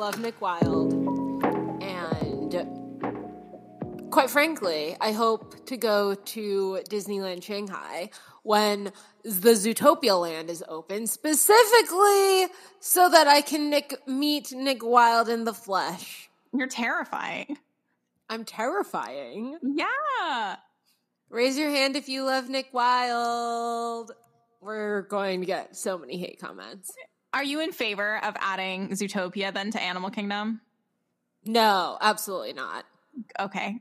love Nick Wilde, and quite frankly, I hope to go to Disneyland Shanghai when the Zootopia land is open, specifically so that I can meet Nick Wilde in the flesh. You're terrifying. I'm terrifying. Yeah. Raise your hand if you love Nick Wilde. We're going to get so many hate comments. Are you in favor of adding Zootopia then to Animal Kingdom? No, absolutely not. Okay.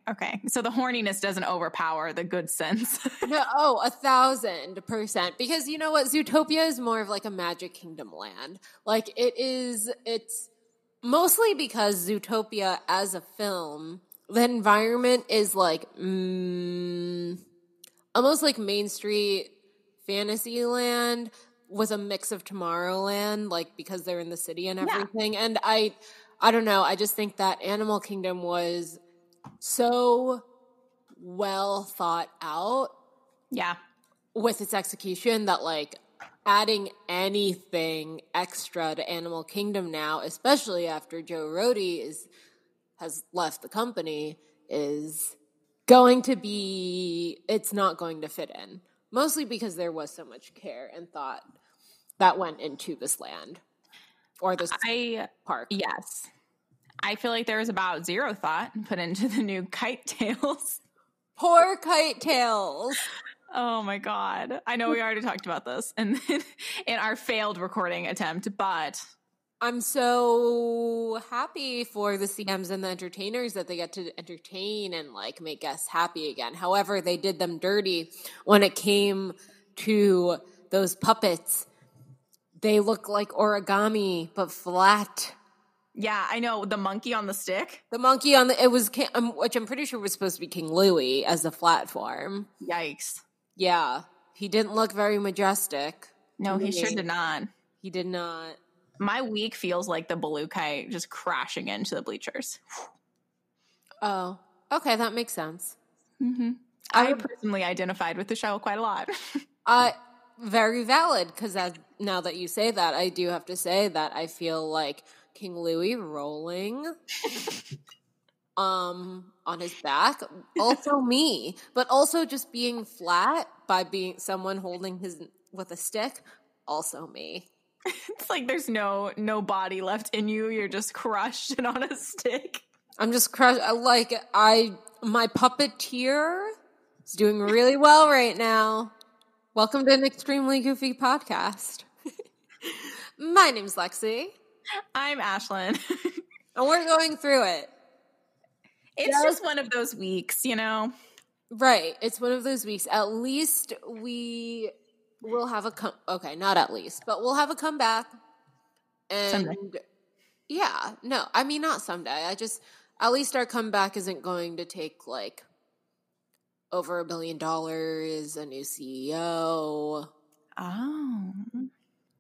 So the horniness doesn't overpower the good sense. No, 1,000%. Because you know what? Zootopia is more of like a Magic Kingdom land. Like it's mostly because Zootopia as a film, the environment is like almost like Main Street Fantasyland was a mix of Tomorrowland, like because they're in the city and everything. Yeah. And I don't know. I just think that Animal Kingdom was so well thought out. Yeah. With its execution that like adding anything extra to Animal Kingdom now, especially after Joe Rohde has left the company, is going to be, it's not going to fit in. Mostly because there was so much care and thought that went into this land or this park. Yes. I feel like there was about zero thought put into the new Kite Tails. Poor Kite Tails. Oh, my God. I know we already talked about this in our failed recording attempt, but I'm so happy for the CMs and the entertainers that they get to entertain and, like, make us happy again. However, they did them dirty when it came to those puppets. They look like origami, but flat. Yeah, I know. The monkey on the stick? The monkey on the – it was – which I'm pretty sure was supposed to be King Louie as the flat form. Yikes. Yeah. He didn't look very majestic. No, he sure did not. He did not. My week feels like the blue kite just crashing into the bleachers. Oh, okay. That makes sense. Mm-hmm. I personally identified with the show quite a lot. Very valid, because now that you say that, I do have to say that I feel like King Louie rolling on his back. Also me, but also just being flat by being someone holding his with a stick. Also me. It's like there's no body left in you. You're just crushed and on a stick. I'm just crushed. Like my puppeteer is doing really well right now. Welcome to an extremely goofy podcast. My name's Lexi. I'm Ashlyn, and we're going through it. It's just one of those weeks, you know. Right. It's one of those weeks. At least we. We'll have a okay, not at least, but we'll have a comeback. And someday. Yeah, no, I mean not someday. I just at least our comeback isn't going to take like over $1 billion, a new CEO. Oh,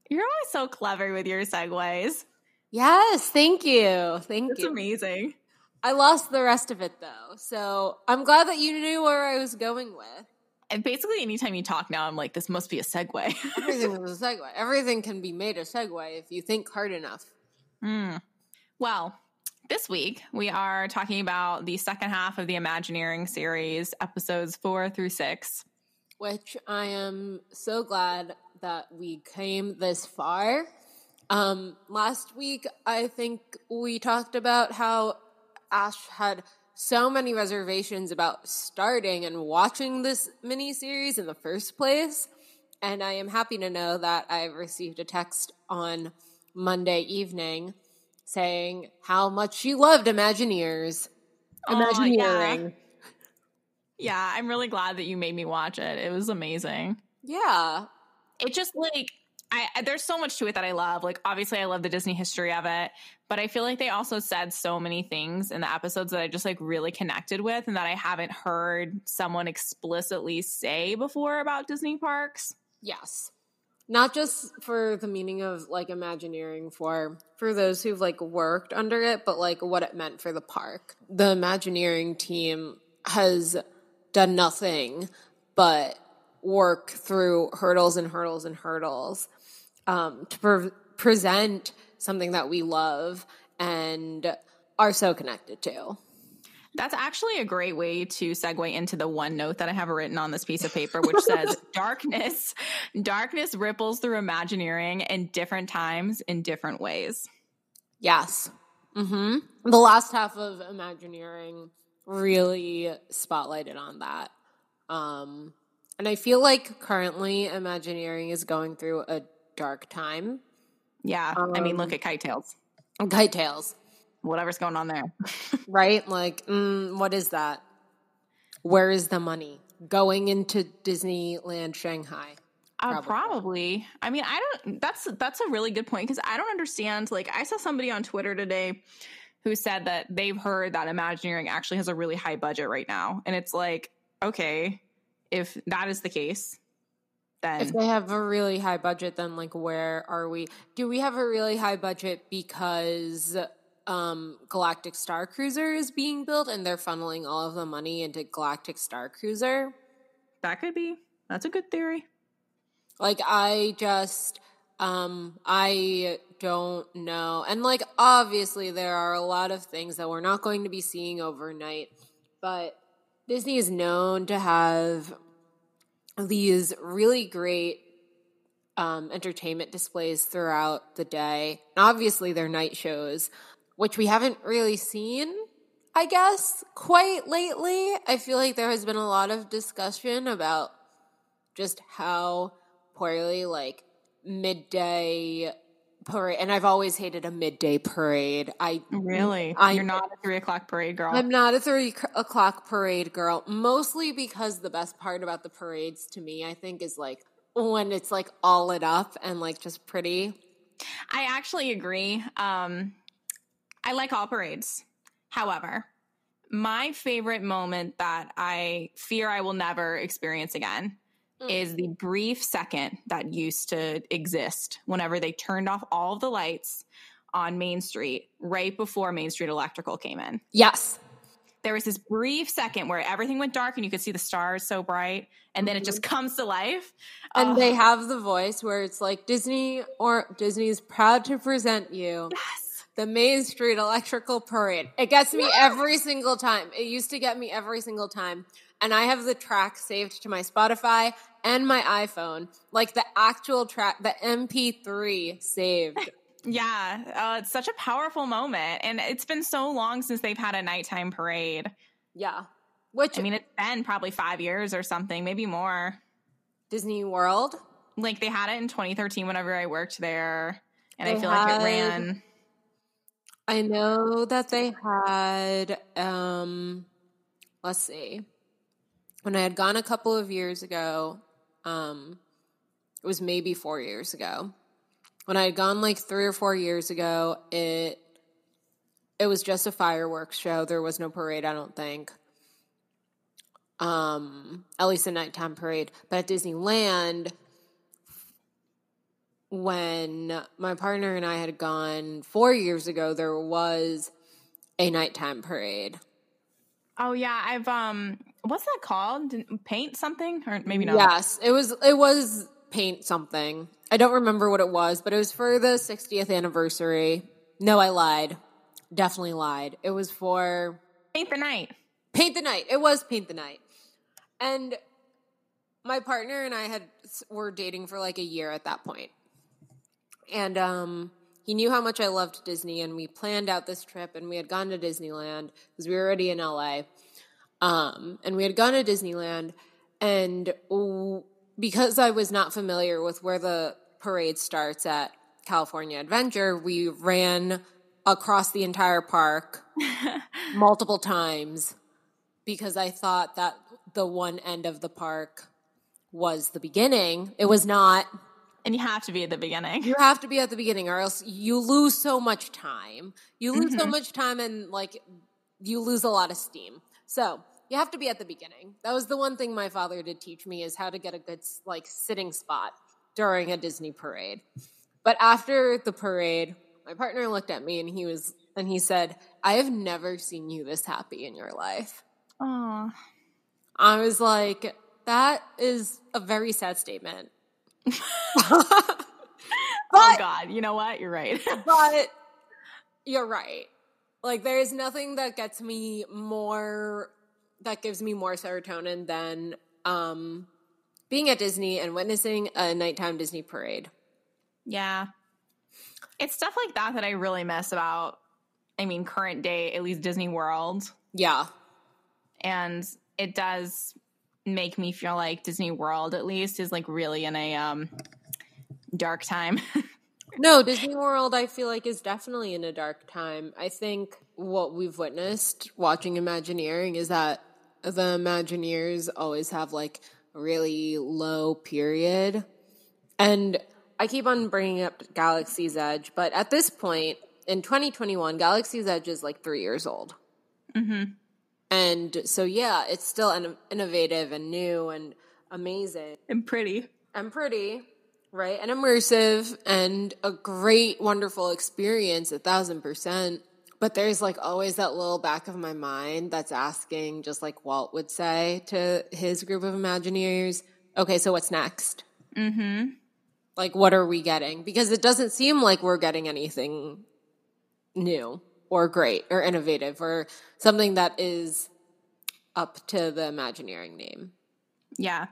you're always so clever with your segues. Yes, thank you, That's amazing. I lost the rest of it though, so I'm glad that you knew where I was going with. And basically, anytime you talk now, I'm like, this must be a segue. Everything is a segue. Everything can be made a segue if you think hard enough. Well, this week, we are talking about the second half of the Imagineering series, episodes 4 through 6. Which I am so glad that we came this far. Last week, I think we talked about how Ash had so many reservations about starting and watching this miniseries in the first place. And I am happy to know that I received a text on Monday evening saying how much she loved Imagineering. Yeah, I'm really glad that you made me watch it. It was amazing. Yeah. It just like, there's so much to it that I love. Like, obviously, I love the Disney history of it, but I feel like they also said so many things in the episodes that I just, like, really connected with and that I haven't heard someone explicitly say before about Disney parks. Yes. Not just for the meaning of, like, Imagineering for those who've, like, worked under it, but, like, what it meant for the park. The Imagineering team has done nothing but work through hurdles and hurdles and hurdles. To present something that we love and are so connected to. That's actually a great way to segue into the one note that I have written on this piece of paper, which says darkness ripples through Imagineering in different times in different ways. Yes. Mm-hmm. The last half of Imagineering really spotlighted on that. And I feel like currently Imagineering is going through a dark time. Yeah. I mean, look at Kite Tails. Kite Tails. Whatever's going on there. Right? Like, what is that? Where is the money? Going into Disneyland Shanghai. Probably. I mean, that's a really good point, because I don't understand. Like, I saw somebody on Twitter today who said that they've heard that Imagineering actually has a really high budget right now. And it's like, okay, if that is the case, then. If they have a really high budget, then like, where are we? Do we have a really high budget because Galactic Star Cruiser is being built and they're funneling all of the money into Galactic Star Cruiser? That could be. That's a good theory. Like, I just, I don't know. And like, obviously there are a lot of things that we're not going to be seeing overnight, but Disney is known to have these really great entertainment displays throughout the day. And obviously their night shows, which we haven't really seen, I guess, quite lately. I feel like there has been a lot of discussion about just how poorly, like, midday parade, and I've always hated a midday parade. You're not a 3 o'clock parade girl. I'm not a 3 o'clock parade girl, mostly because the best part about the parades to me, I think, is like when it's like all lit up and like just pretty. I actually agree. I like all parades. However, my favorite moment that I fear I will never experience again is the brief second that used to exist whenever they turned off all of the lights on Main Street right before Main Street Electrical came in. Yes. There was this brief second where everything went dark and you could see the stars so bright, and then it just comes to life. And they have the voice where it's like, Disney's proud to present you. Yes. The Main Street Electrical Parade. It gets me every single time. It used to get me every single time. And I have the track saved to my Spotify and my iPhone. Like the actual track, the MP3 saved. Yeah. It's such a powerful moment. And it's been so long since they've had a nighttime parade. Yeah. Which, I mean, it's been probably 5 years or something, maybe more. Disney World? Like, they had it in 2013 whenever I worked there. And I feel like it ran. I know that they had, let's see, when I had gone a couple of years ago, it was maybe 4 years ago. When I had gone like 3 or 4 years ago, it was just a fireworks show. There was no parade, I don't think, at least a nighttime parade. But at Disneyland, when my partner and I had gone 4 years ago, there was a nighttime parade. Oh yeah, I've what's that called? Paint something, or maybe not. Yes, it was paint something. I don't remember what it was, but it was for the 60th anniversary. No, I lied. Definitely lied. It was for Paint the Night. Paint the Night. It was Paint the Night. And my partner and I were dating for like a year at that point. And he knew how much I loved Disney, and we planned out this trip, and we had gone to Disneyland because we were already in LA. And we had gone to Disneyland, and because I was not familiar with where the parade starts at California Adventure, we ran across the entire park multiple times because I thought that the one end of the park was the beginning. It was not. And you have to be at the beginning. You have to be at the beginning, or else you lose so much time. You lose so much time, and like, you lose a lot of steam. So you have to be at the beginning. That was the one thing my father did teach me, is how to get a good like sitting spot during a Disney parade. But after the parade, my partner looked at me and he said, "I have never seen you this happy in your life." Aww. I was like, that is a very sad statement. But, oh God, you know what? You're right. But You're right. Like, there is nothing that gets me more, that gives me more serotonin than being at Disney and witnessing a nighttime Disney parade. Yeah. It's stuff like that that I really miss about, I mean, current day, at least Disney World. Yeah. And it does make me feel like Disney World, at least, is, like, really in a dark time. No, Disney World, I feel like, is definitely in a dark time. I think what we've witnessed watching Imagineering is that the Imagineers always have, like, a really low period. And I keep on bringing up Galaxy's Edge, but at this point, in 2021, Galaxy's Edge is, like, 3 years old. Mm-hmm. And so, yeah, it's still innovative and new and amazing. And pretty. And pretty, right? And immersive and a great, wonderful experience, 1,000%. But there's, like, always that little back of my mind that's asking, just like Walt would say to his group of Imagineers, okay, so what's next? Mm-hmm. Like, what are we getting? Because it doesn't seem like we're getting anything new. Or great, or innovative, or something that is up to the Imagineering name. Yeah.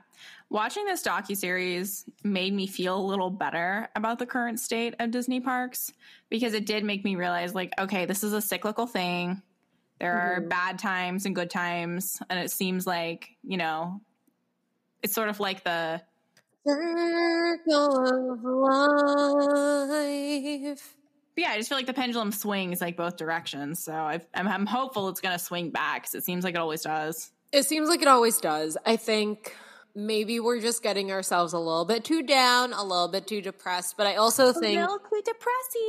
Watching this docuseries made me feel a little better about the current state of Disney parks, because it did make me realize, like, okay, this is a cyclical thing. There are bad times and good times, and it seems like, you know, it's sort of like the circle of life. But yeah, I just feel like the pendulum swings, like, both directions. So I'm hopeful it's going to swing back, because it seems like it always does. It seems like it always does. I think maybe we're just getting ourselves a little bit too down, a little bit too depressed. But I also think... A little depressy.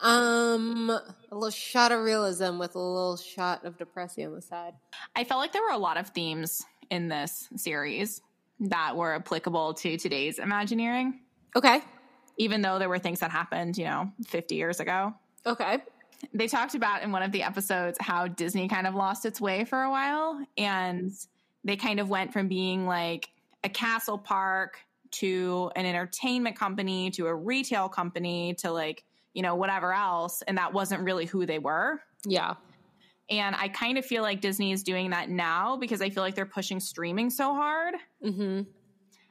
A little shot of realism with a little shot of depressy on the side. I felt like there were a lot of themes in this series that were applicable to today's Imagineering. Okay. Even though there were things that happened, you know, 50 years ago. Okay. They talked about in one of the episodes how Disney kind of lost its way for a while. And they kind of went from being like a castle park to an entertainment company to a retail company to, like, you know, whatever else. And that wasn't really who they were. Yeah. And I kind of feel like Disney is doing that now, because I feel like they're pushing streaming so hard. Mm-hmm.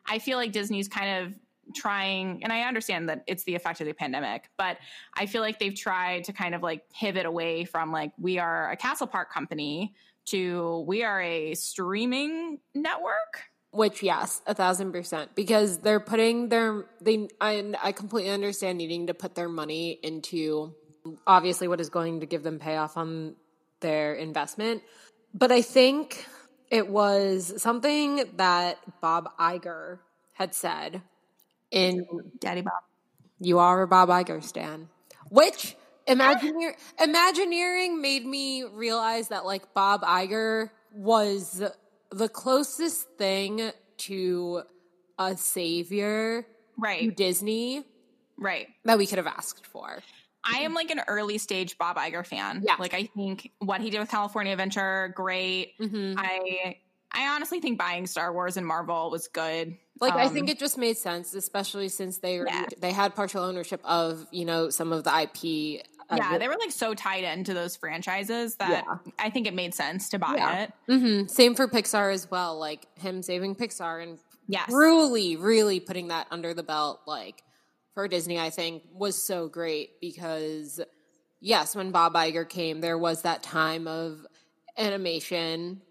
I feel like Disney's kind of trying, and I understand that it's the effect of the pandemic, but I feel like they've tried to kind of, like, pivot away from, like, we are a castle park company to we are a streaming network. Which, yes, 1,000%, because they're putting I completely understand needing to put their money into obviously what is going to give them payoff on their investment. But I think it was something that Bob Iger had said. In Daddy Bob. You are a Bob Iger stan. Which, Imagineering made me realize that, like, Bob Iger was the closest thing to a savior to Disney that we could have asked for. I am, like, an early stage Bob Iger fan. Yeah. Like, I think what he did with California Adventure, great. Mm-hmm. I honestly think buying Star Wars and Marvel was good. Like, I think it just made sense, especially since they had partial ownership of, you know, some of the IP. Yeah, they were, like, so tied into those franchises that I think it made sense to buy it. Mm-hmm. Same for Pixar as well. Like, him saving Pixar and really, really putting that under the belt, like, for Disney, I think, was so great because, yes, when Bob Iger came, there was that time of animation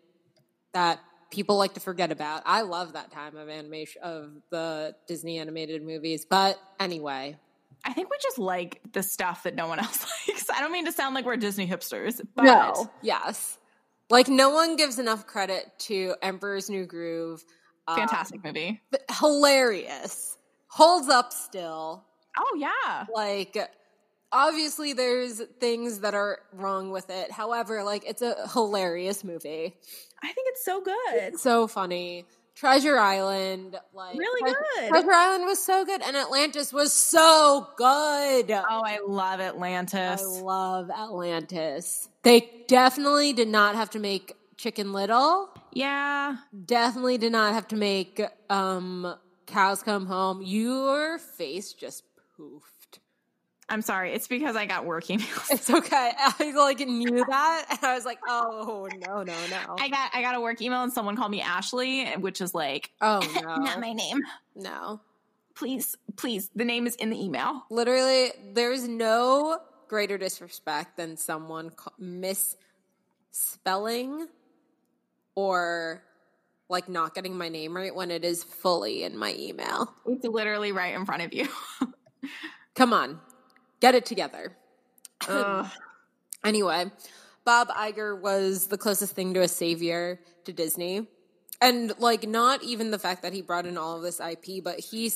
that – people like to forget about. I love that time of animation, of the Disney animated movies. But anyway. I think we just like the stuff that no one else likes. I don't mean to sound like we're Disney hipsters. But no. Yes. Like, no one gives enough credit to Emperor's New Groove. Fantastic movie. Hilarious. Holds up still. Oh, yeah. Like, obviously there's things that are wrong with it. However, like, it's a hilarious movie. I think it's so good. It's so funny. Treasure Island. Like, really good. Treasure Island was so good. And Atlantis was so good. Oh, I love Atlantis. They definitely did not have to make Chicken Little. Yeah. Definitely did not have to make Cows Come Home. Your face just poofed. I'm sorry. It's because I got work emails. It's okay. I like knew that, and I was like, oh no, no, no. I got a work email, and someone called me Ashley, which is like, oh no, not my name. No, please. The name is in the email. Literally, there is no greater disrespect than someone misspelling or like not getting my name right when it is fully in my email. It's literally right in front of you. Come on, get it together. Anyway, Bob Iger was the closest thing to a savior to Disney. And, like, not even the fact that he brought in all of this IP, but he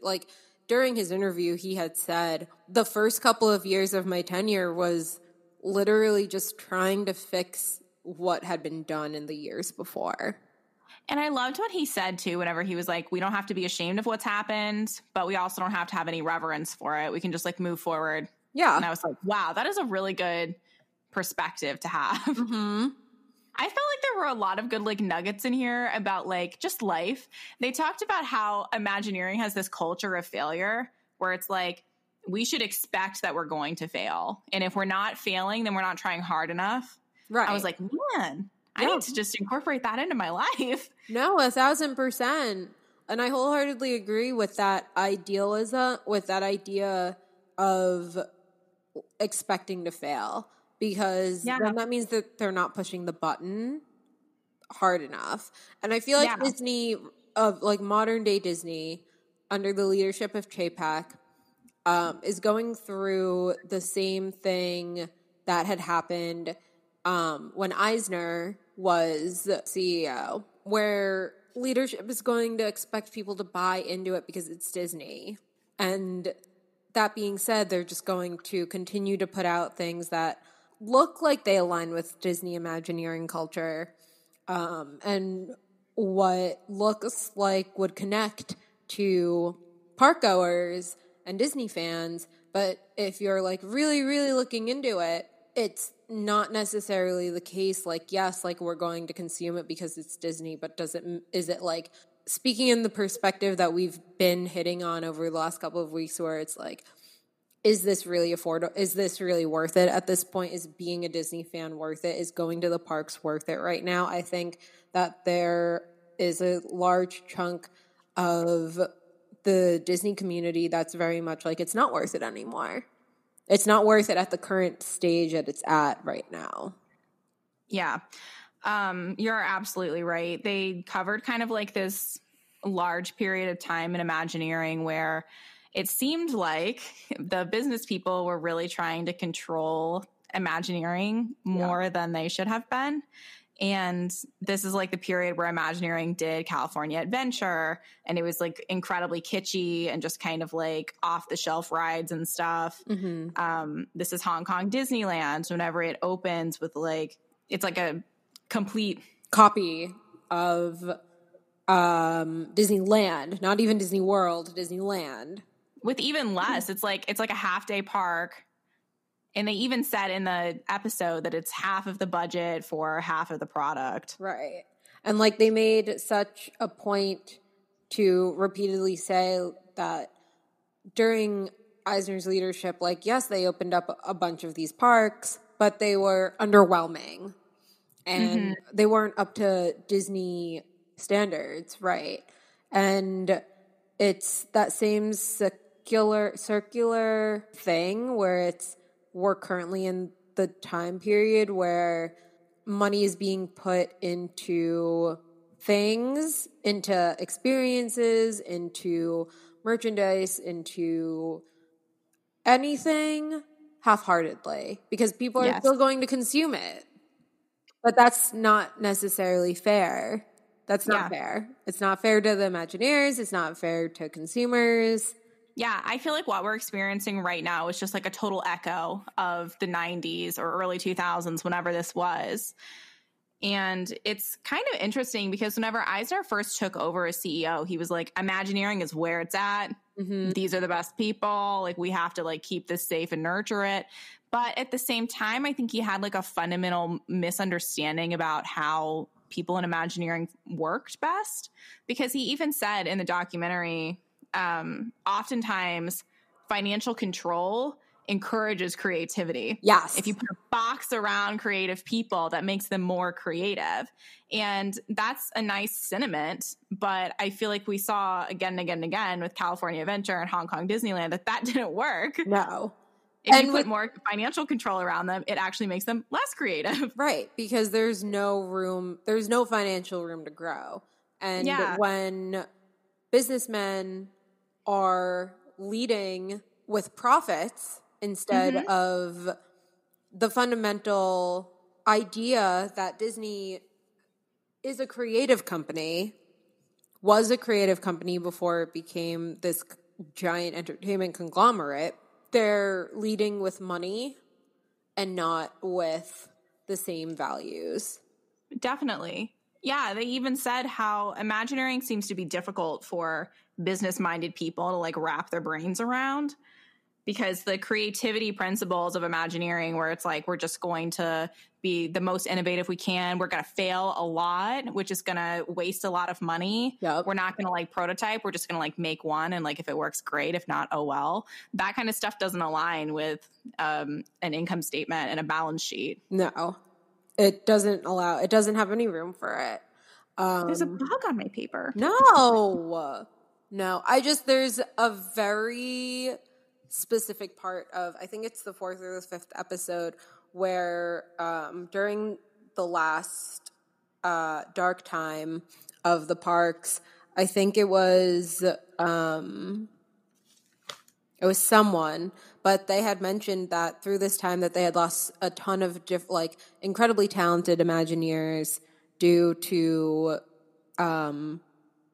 like, during his interview, he had said, the first couple of years of my tenure was literally just trying to fix what had been done in the years before. And I loved what he said, too, whenever he was like, we don't have to be ashamed of what's happened, but we also don't have to have any reverence for it. We can just, like, move forward. Yeah. And I was like, wow, that is a really good perspective to have. Mm-hmm. I felt like there were a lot of good, like, nuggets in here about, like, just life. They talked about how Imagineering has this culture of failure where it's like, we should expect that we're going to fail. And if we're not failing, then we're not trying hard enough. Right. I was like, man, I need to just incorporate that into my life. No, 1,000%. And I wholeheartedly agree with that idealism, with that idea of expecting to fail, because then that means that they're not pushing the button hard enough. And I feel like Disney, of like modern day Disney, under the leadership of JPAC, is going through the same thing that had happened when Eisner was CEO, where leadership is going to expect people to buy into it because it's Disney. And that being said, they're just going to continue to put out things that look like they align with Disney Imagineering culture, and what looks like would connect to park goers and Disney fans. But if you're like really, really looking into it, it's not necessarily the case. Like, yes, like we're going to consume it because it's Disney, but is it like speaking in the perspective that we've been hitting on over the last couple of weeks, where it's like, is this really affordable? Is this really worth it at this point? Is being a Disney fan worth it? Is going to the parks worth it right now? I think that there is a large chunk of the Disney community that's very much like, it's not worth it anymore. It's not worth it at the current stage that it's at right now. Yeah. You're absolutely right. They covered kind of like this large period of time in Imagineering where it seemed like the business people were really trying to control Imagineering more than they should have been. And this is like the period where Imagineering did California Adventure, and it was like incredibly kitschy and just kind of like off the shelf rides and stuff. Mm-hmm. This is Hong Kong Disneyland. So whenever it opens with like, it's like a complete copy of Disneyland, not even Disney World, Disneyland. With even less. Mm-hmm. It's like a half day park. And they even said in the episode that it's half of the budget for half of the product. Right. And, like, they made such a point to repeatedly say that during Eisner's leadership, like, yes, they opened up a bunch of these parks, but they were underwhelming. And they weren't up to Disney standards, right? And it's that same circular thing where it's, we're currently in the time period where money is being put into things, into experiences, into merchandise, into anything half-heartedly, because people are still going to consume it. But that's not necessarily fair. That's not fair. It's not fair to the Imagineers. It's not fair to consumers. Yeah, I feel like what we're experiencing right now is just like a total echo of the 90s or early 2000s, whenever this was. And it's kind of interesting because whenever Eisner first took over as CEO, he was like, Imagineering is where it's at. Mm-hmm. These are the best people. Like, we have to like keep this safe and nurture it. But at the same time, I think he had like a fundamental misunderstanding about how people in Imagineering worked best, because he even said in the documentary, oftentimes financial control encourages creativity. Yes. If you put a box around creative people, that makes them more creative. And that's a nice sentiment, but I feel like we saw again and again and again with California Adventure and Hong Kong Disneyland that didn't work. No. If you put more financial control around them, it actually makes them less creative. Right, because there's no room, there's no financial room to grow. And when businessmen are leading with profits instead of the fundamental idea that Disney is a creative company, was a creative company before it became this giant entertainment conglomerate, they're leading with money and not with the same values. Definitely. Yeah, they even said how Imagineering seems to be difficult for business-minded people to, like, wrap their brains around, because the creativity principles of Imagineering, where it's like, we're just going to be the most innovative we can, we're going to fail a lot, which is going to waste a lot of money. Yep. We're not going to, like, prototype. We're just going to, like, make one, and, like, if it works, great. If not, oh well. That kind of stuff doesn't align with an income statement and a balance sheet. No. It doesn't allow, it doesn't have any room for it. There's a bug on my paper. No. No. I just, there's a very specific part of, I think it's the fourth or the fifth episode, where during the last dark time of the parks, I think it was someone, but they had mentioned that through this time that they had lost a ton of incredibly talented Imagineers due to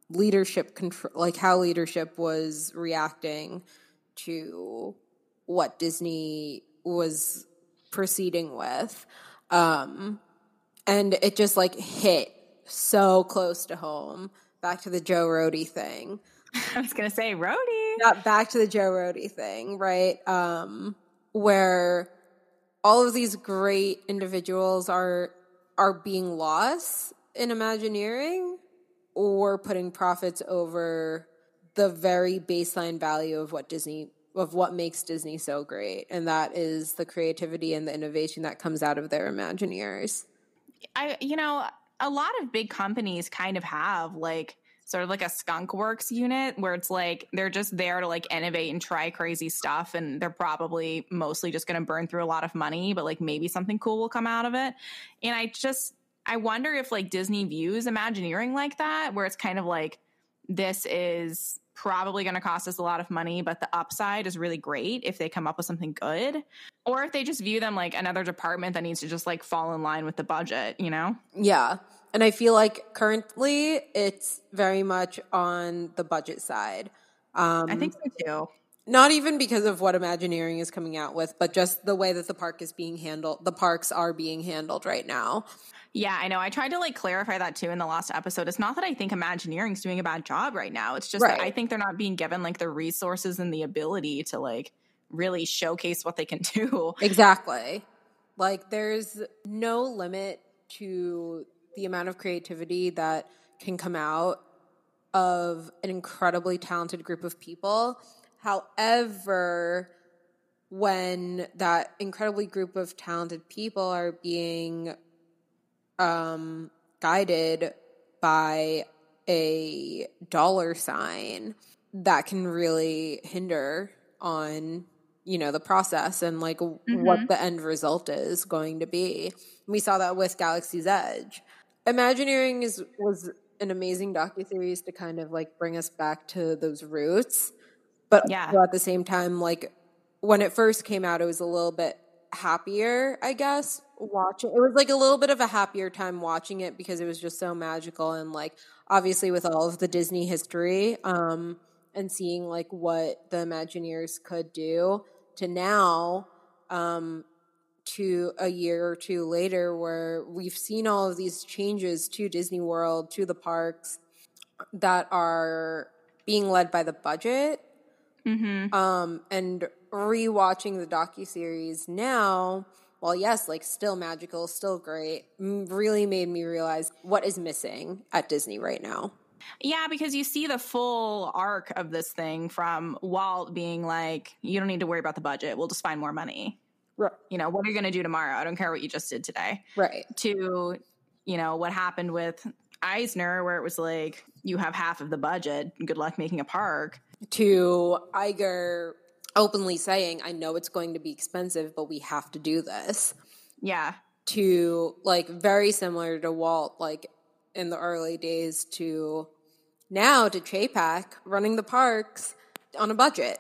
leadership control, like how leadership was reacting to what Disney was proceeding with. And it just like hit so close to home. Back to the Joe Rohde thing. I was going to say Rohde. Not back to the Joe Rohde thing, right? Where all of these great individuals are being lost in Imagineering, or putting profits over the very baseline value of what Disney, of what makes Disney so great. And that is the creativity and the innovation that comes out of their Imagineers. A lot of big companies kind of have like sort of like a skunk works unit, where it's like they're just there to like innovate and try crazy stuff, and they're probably mostly just going to burn through a lot of money, but like maybe something cool will come out of it. And I wonder if like Disney views Imagineering like that, where it's kind of like, this is probably going to cost us a lot of money, but the upside is really great if they come up with something good, or if they just view them like another department that needs to just like fall in line with the budget, you know? Yeah. And I feel like currently it's very much on the budget side. I think so too. Not even because of what Imagineering is coming out with, but just the way that the park is being handled, the parks are being handled right now. Yeah, I know. I tried to like clarify that too in the last episode. It's not that I think Imagineering's doing a bad job right now. It's just that I think they're not being given like the resources and the ability to like really showcase what they can do. Exactly. Like there's no limit to the amount of creativity that can come out of an incredibly talented group of people. However, when that incredibly group of talented people are being guided by a dollar sign, that can really hinder on, you know, the process and like what the end result is going to be. We saw that with Galaxy's Edge. Imagineering was an amazing docuseries to kind of like bring us back to those roots. But at the same time, like, when it first came out, it was a little bit happier, I guess, watching. It was, like, a little bit of a happier time watching it because it was just so magical. And, like, obviously with all of the Disney history and seeing, like, what the Imagineers could do, to now to a year or two later where we've seen all of these changes to Disney World, to the parks that are being led by the budget. Mm-hmm. And rewatching the docuseries now, well, yes, like still magical, still great, really made me realize what is missing at Disney right now. Yeah, because you see the full arc of this thing from Walt being like, you don't need to worry about the budget. We'll just find more money. Right. You know, what are you going to do tomorrow? I don't care what you just did today. Right. To, you know, what happened with Eisner, where it was like, you have half of the budget. Good luck making a park. To Iger openly saying, I know it's going to be expensive, but we have to do this. Yeah. To, like, very similar to Walt, like, in the early days to now to JPAC running the parks on a budget.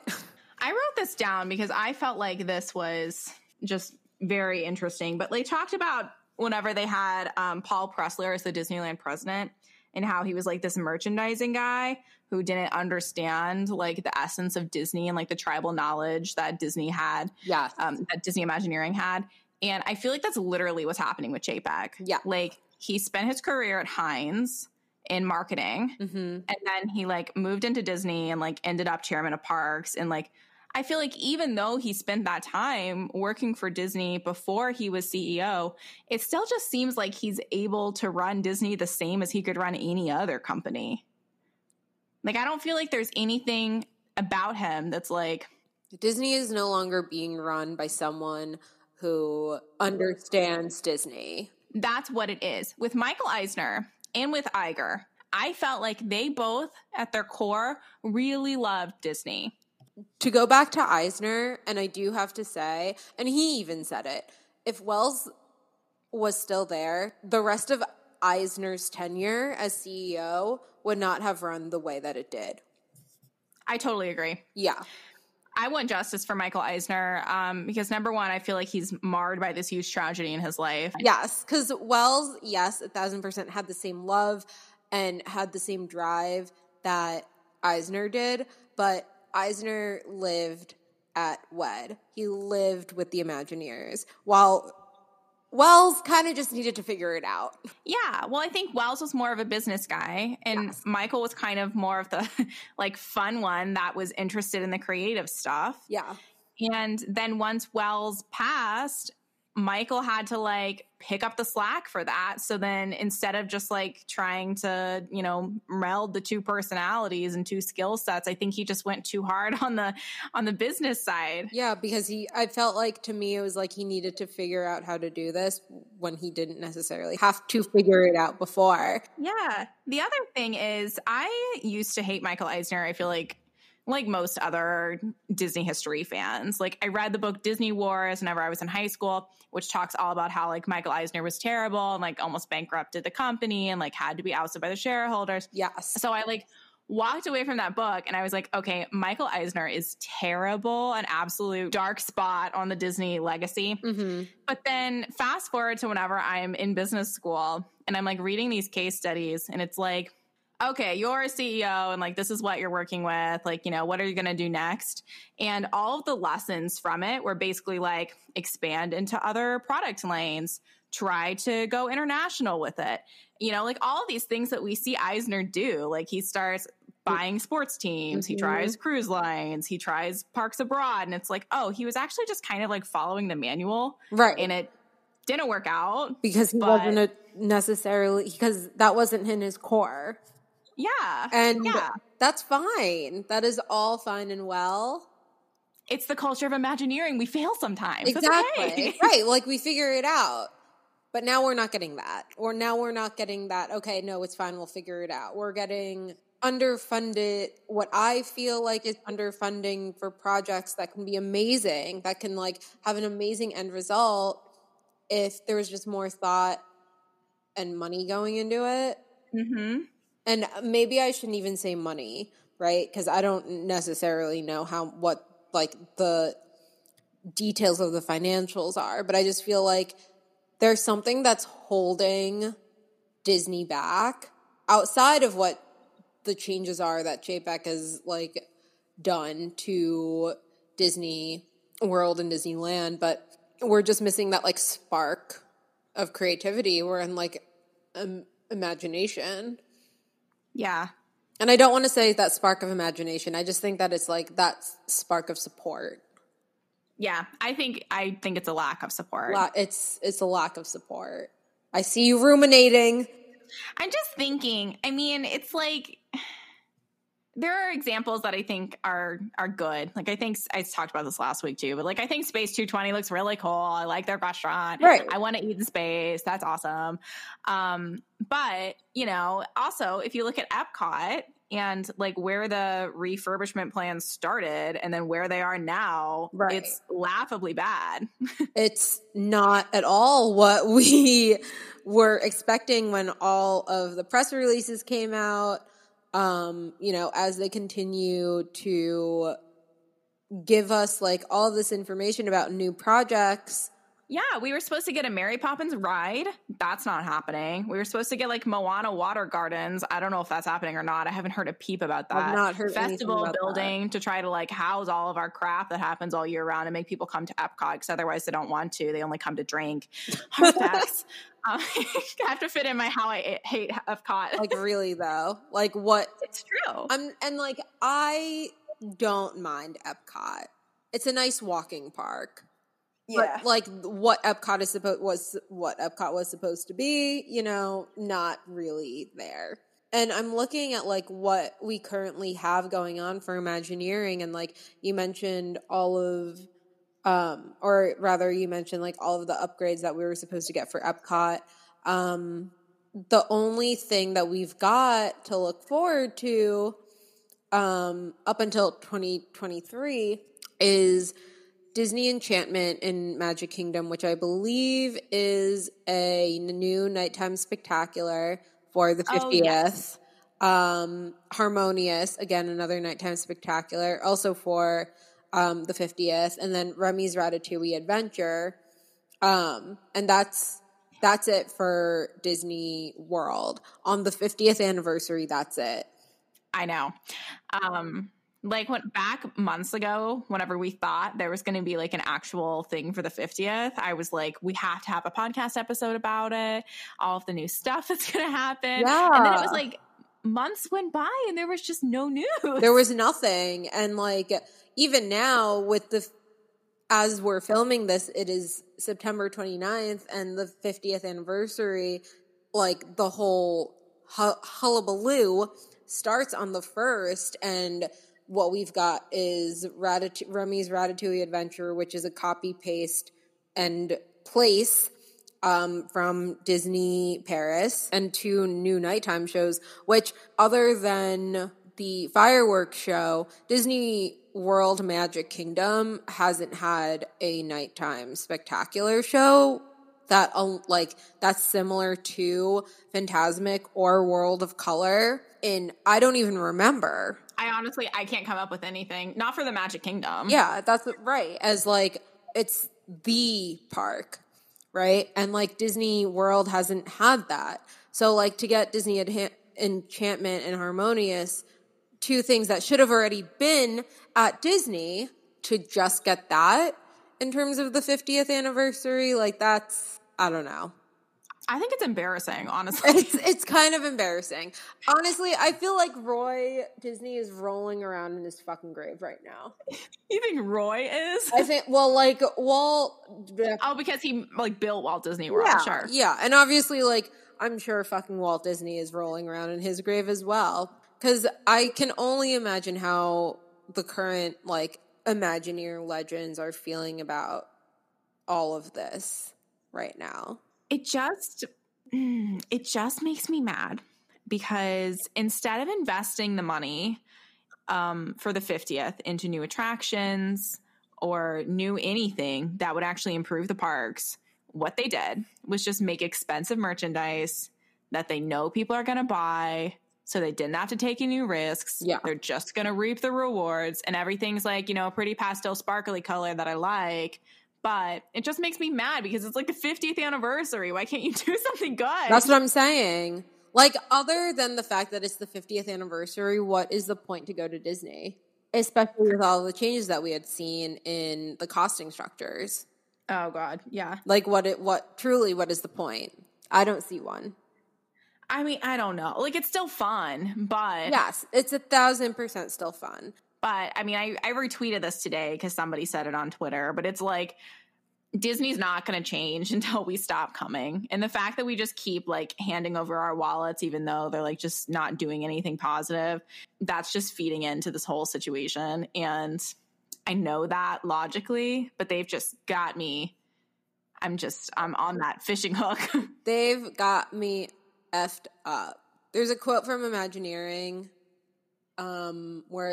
I wrote this down because I felt like this was just very interesting. But they talked about whenever they had Paul Pressler as the Disneyland president and how he was like this merchandising guy who didn't understand like the essence of Disney and like the tribal knowledge that Disney had, yes. That Disney Imagineering had. And I feel like that's literally what's happening with JPAC. Yeah. Like he spent his career at Heinz in marketing and then he like moved into Disney and like ended up chairman of parks. And like, I feel like even though he spent that time working for Disney before he was CEO, it still just seems like he's able to run Disney the same as he could run any other company. Like, I don't feel like there's anything about him that's like... Disney is no longer being run by someone who understands Disney. That's what it is. With Michael Eisner and with Iger, I felt like they both, at their core, really loved Disney. To go back to Eisner, and I do have to say, and he even said it, if Wells was still there, the rest of Eisner's tenure as CEO would not have run the way that it did. I totally agree. Yeah. I want justice for Michael Eisner because, number one, I feel like he's marred by this huge tragedy in his life. Yes, because Wells, yes, 1,000% had the same love and had the same drive that Eisner did, but Eisner lived at WED. He lived with the Imagineers, while Wells kind of just needed to figure it out. Yeah. Well, I think Wells was more of a business guy, and yes. Michael was kind of more of the, like, fun one that was interested in the creative stuff. Yeah. And then once Wells passed, Michael had to, like, pick up the slack for that. So then instead of just, like, trying to, you know, meld the two personalities and two skill sets, I think he just went too hard on the business side. Yeah, because I felt like, to me, it was like he needed to figure out how to do this when he didn't necessarily have to figure it out before. Yeah. The other thing is I used to hate Michael Eisner. I feel like most other Disney history fans. Like, I read the book Disney Wars whenever I was in high school, which talks all about how, like, Michael Eisner was terrible and, like, almost bankrupted the company and, like, had to be ousted by the shareholders. Yes. So I, like, walked away from that book and I was like, okay, Michael Eisner is terrible, an absolute dark spot on the Disney legacy. Mm-hmm. But then fast forward to whenever I'm in business school and I'm, like, reading these case studies and it's like, okay, you're a CEO and, like, this is what you're working with. Like, you know, what are you going to do next? And all of the lessons from it were basically like expand into other product lanes, try to go international with it. You know, like all of these things that we see Eisner do, like he starts buying sports teams. Mm-hmm. He tries cruise lines. He tries parks abroad. And it's like, oh, he was actually just kind of like following the manual. Right. And it didn't work out. Because that wasn't in his core. Yeah. And that's fine. That is all fine and well. It's the culture of Imagineering. We fail sometimes. Exactly. Okay. Right. Like, we figure it out. But now we're not getting that. Or now we're not getting that, okay, no, it's fine, we'll figure it out. We're getting underfunded, what I feel like is underfunding for projects that can be amazing, that can, like, have an amazing end result if there was just more thought and money going into it. Mm-hmm. And maybe I shouldn't even say money, right? Because I don't necessarily know the details of the financials are. But I just feel like there's something that's holding Disney back outside of what the changes are that JPAC has, like, done to Disney World and Disneyland. But we're just missing that, like, spark of creativity. We're in, like, imagination. Yeah. And I don't want to say that spark of imagination. I just think that it's like that spark of support. Yeah. I think it's a lack of support. It's a lack of support. I see you ruminating. I'm just thinking, I mean, it's like, there are examples that I think are good. Like, I think I talked about this last week too, but like, I think Space 220 looks really cool. I like their restaurant. Right. I want to eat in space. That's awesome. But you know, also if you look at Epcot and like where the refurbishment plans started and then where they are now, right, it's laughably bad. It's not at all what we were expecting when all of the press releases came out. You know, as they continue to give us like all this information about new projects. Yeah, we were supposed to get a Mary Poppins ride. That's not happening. We were supposed to get like Moana Water Gardens. I don't know if that's happening or not. I haven't heard a peep about that. I've not heard festival about building that, to try to like house all of our crap that happens all year round and make people come to Epcot, because otherwise they don't want to. They only come to drink. Hard facts. I have to fit in my how I hate Epcot. Like, really though, like what? It's true. And like, I don't mind Epcot. It's a nice walking park. Yeah. But like what Epcot is was supposed to be, you know, not really there. And I'm looking at like what we currently have going on for Imagineering, and like you mentioned all of the upgrades that we were supposed to get for Epcot. The only thing that we've got to look forward to up until 2023 is Disney Enchantment in Magic Kingdom, which I believe is a new nighttime spectacular for the 50th. Oh, yes. Harmonious, again, another nighttime spectacular, also for the 50th. And then Remy's Ratatouille Adventure. And that's it for Disney World. On the 50th anniversary, that's it. I know. Like, when back months ago, whenever we thought there was going to be like an actual thing for the 50th, I was like, we have to have a podcast episode about it, all of the new stuff that's going to happen. Yeah. And then it was like months went by and there was just no news. There was nothing. And like, even now with as we're filming this, it is September 29th and the 50th anniversary, like the whole hullabaloo starts on the 1st, and what we've got is Remy's Ratatouille Adventure, which is a copy, paste, and place from Disney Paris, and two new nighttime shows, which other than the fireworks show, Disney World Magic Kingdom hasn't had a nighttime spectacular show that that's similar to Fantasmic or World of Color, and I don't even remember. I honestly can't come up with anything. Not for the Magic Kingdom. Yeah, that's right. As like, it's the park, right? And like Disney World hasn't had that. So like to get Disney Enchantment and Harmonious, two things that should have already been at Disney, to just get that in terms of the 50th anniversary, like that's, I don't know. I think it's embarrassing, honestly. It's kind of embarrassing. Honestly, I feel like Roy Disney is rolling around in his fucking grave right now. You think Roy is? I think, well, like, Walt... Oh, because he, like, built Walt Disney World, yeah, sure. Yeah, and obviously, like, I'm sure fucking Walt Disney is rolling around in his grave as well. Because I can only imagine how the current, like, Imagineer legends are feeling about all of this right now. It just makes me mad, because instead of investing the money for the 50th into new attractions or new anything that would actually improve the parks, what they did was just make expensive merchandise that they know people are going to buy, so they didn't have to take any risks. Yeah. They're just going to reap the rewards, and everything's like, you know, a pretty pastel sparkly color that I like. But it just makes me mad, because it's like the 50th anniversary. Why can't you do something good? That's what I'm saying. Like, other than the fact that it's the 50th anniversary, what is the point to go to Disney? Especially with all the changes that we had seen in the costing structures. Oh, God, yeah. Like, what is the point? I don't see one. I mean, I don't know. Like, it's still fun, but... Yes, it's 1,000% still fun. But, I mean, I retweeted this today because somebody said it on Twitter, but it's like Disney's not going to change until we stop coming. And the fact that we just keep like handing over our wallets, even though they're like just not doing anything positive, that's just feeding into this whole situation. And I know that logically, but they've just got me. I'm on that fishing hook. They've got me effed up. There's a quote from Imagineering where